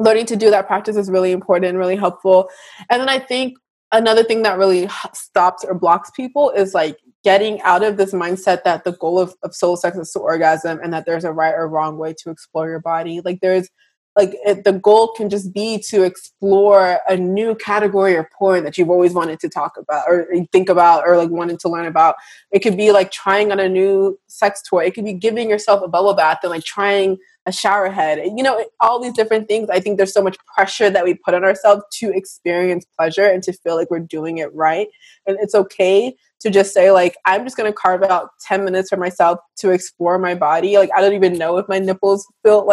Learning to do that practice is really important and really helpful. And then I think another thing that really stops or blocks people is like getting out of this mindset that the goal of soul sex is to orgasm and that there's a right or wrong way to explore your body. Like the goal can just be to explore a new category of porn that you've always wanted to talk about or think about or like wanted to learn about. It could be like trying on a new sex toy. It could be giving yourself a bubble bath and like trying a shower head, you know, all these different things. I think there's so much pressure that we put on ourselves to experience pleasure and to feel like we're doing it right. And it's okay to just say like, I'm just going to carve out 10 minutes for myself to explore my body. Like, I don't even know if my nipples feel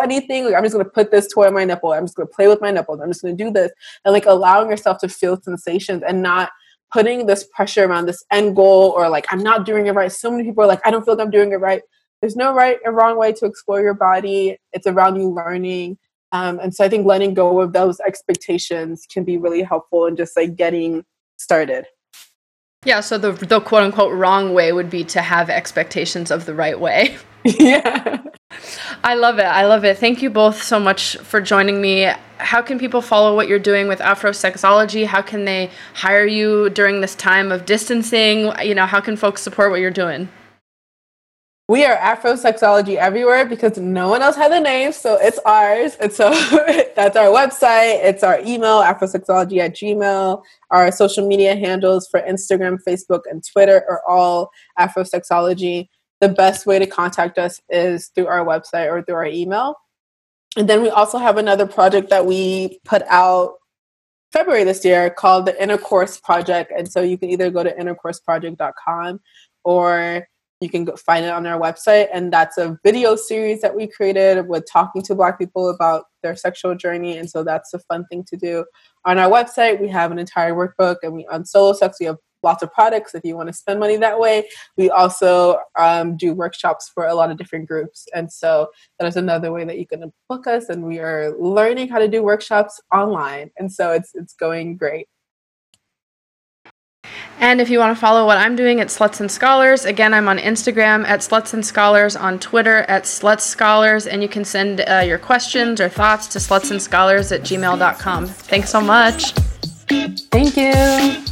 anything. Like, I'm just going to put this toy on my nipple. I'm just going to play with my nipples. I'm just going to do this. And like allowing yourself to feel sensations and not putting this pressure around this end goal or like, I'm not doing it right. So many people are like, I don't feel like I'm doing it right. There's no right or wrong way to explore your body. It's around you learning. And so I think letting go of those expectations can be really helpful in just like getting started. Yeah. So the quote unquote wrong way would be to have expectations of the right way. Yeah. I love it. I love it. Thank you both so much for joining me. How can people follow what you're doing with Afrosexology? How can they hire you during this time of distancing? You know, how can folks support what you're doing? We are Afrosexology everywhere because no one else had the name, so it's ours. And so that's our website. It's our email, afrosexology@gmail.com. Our social media handles for Instagram, Facebook, and Twitter are all Afrosexology. The best way to contact us is through our website or through our email. And then we also have another project that we put out February this year called the Intercourse Project. And so you can either go to intercourseproject.com or you can go find it on our website. And that's a video series that we created with talking to Black people about their sexual journey. And so that's a fun thing to do. On our website, we have an entire workbook, and on Solo Sex, we have lots of products if you want to spend money that way. We also do workshops for a lot of different groups. And so that is another way that you can book us. And we are learning how to do workshops online. And so it's going great. And if you want to follow what I'm doing at Sluts and Scholars, again, I'm on Instagram at Sluts and Scholars, on Twitter at Sluts Scholars, and you can send your questions or thoughts to slutsandsscholars@gmail.com. Thanks so much. Thank you.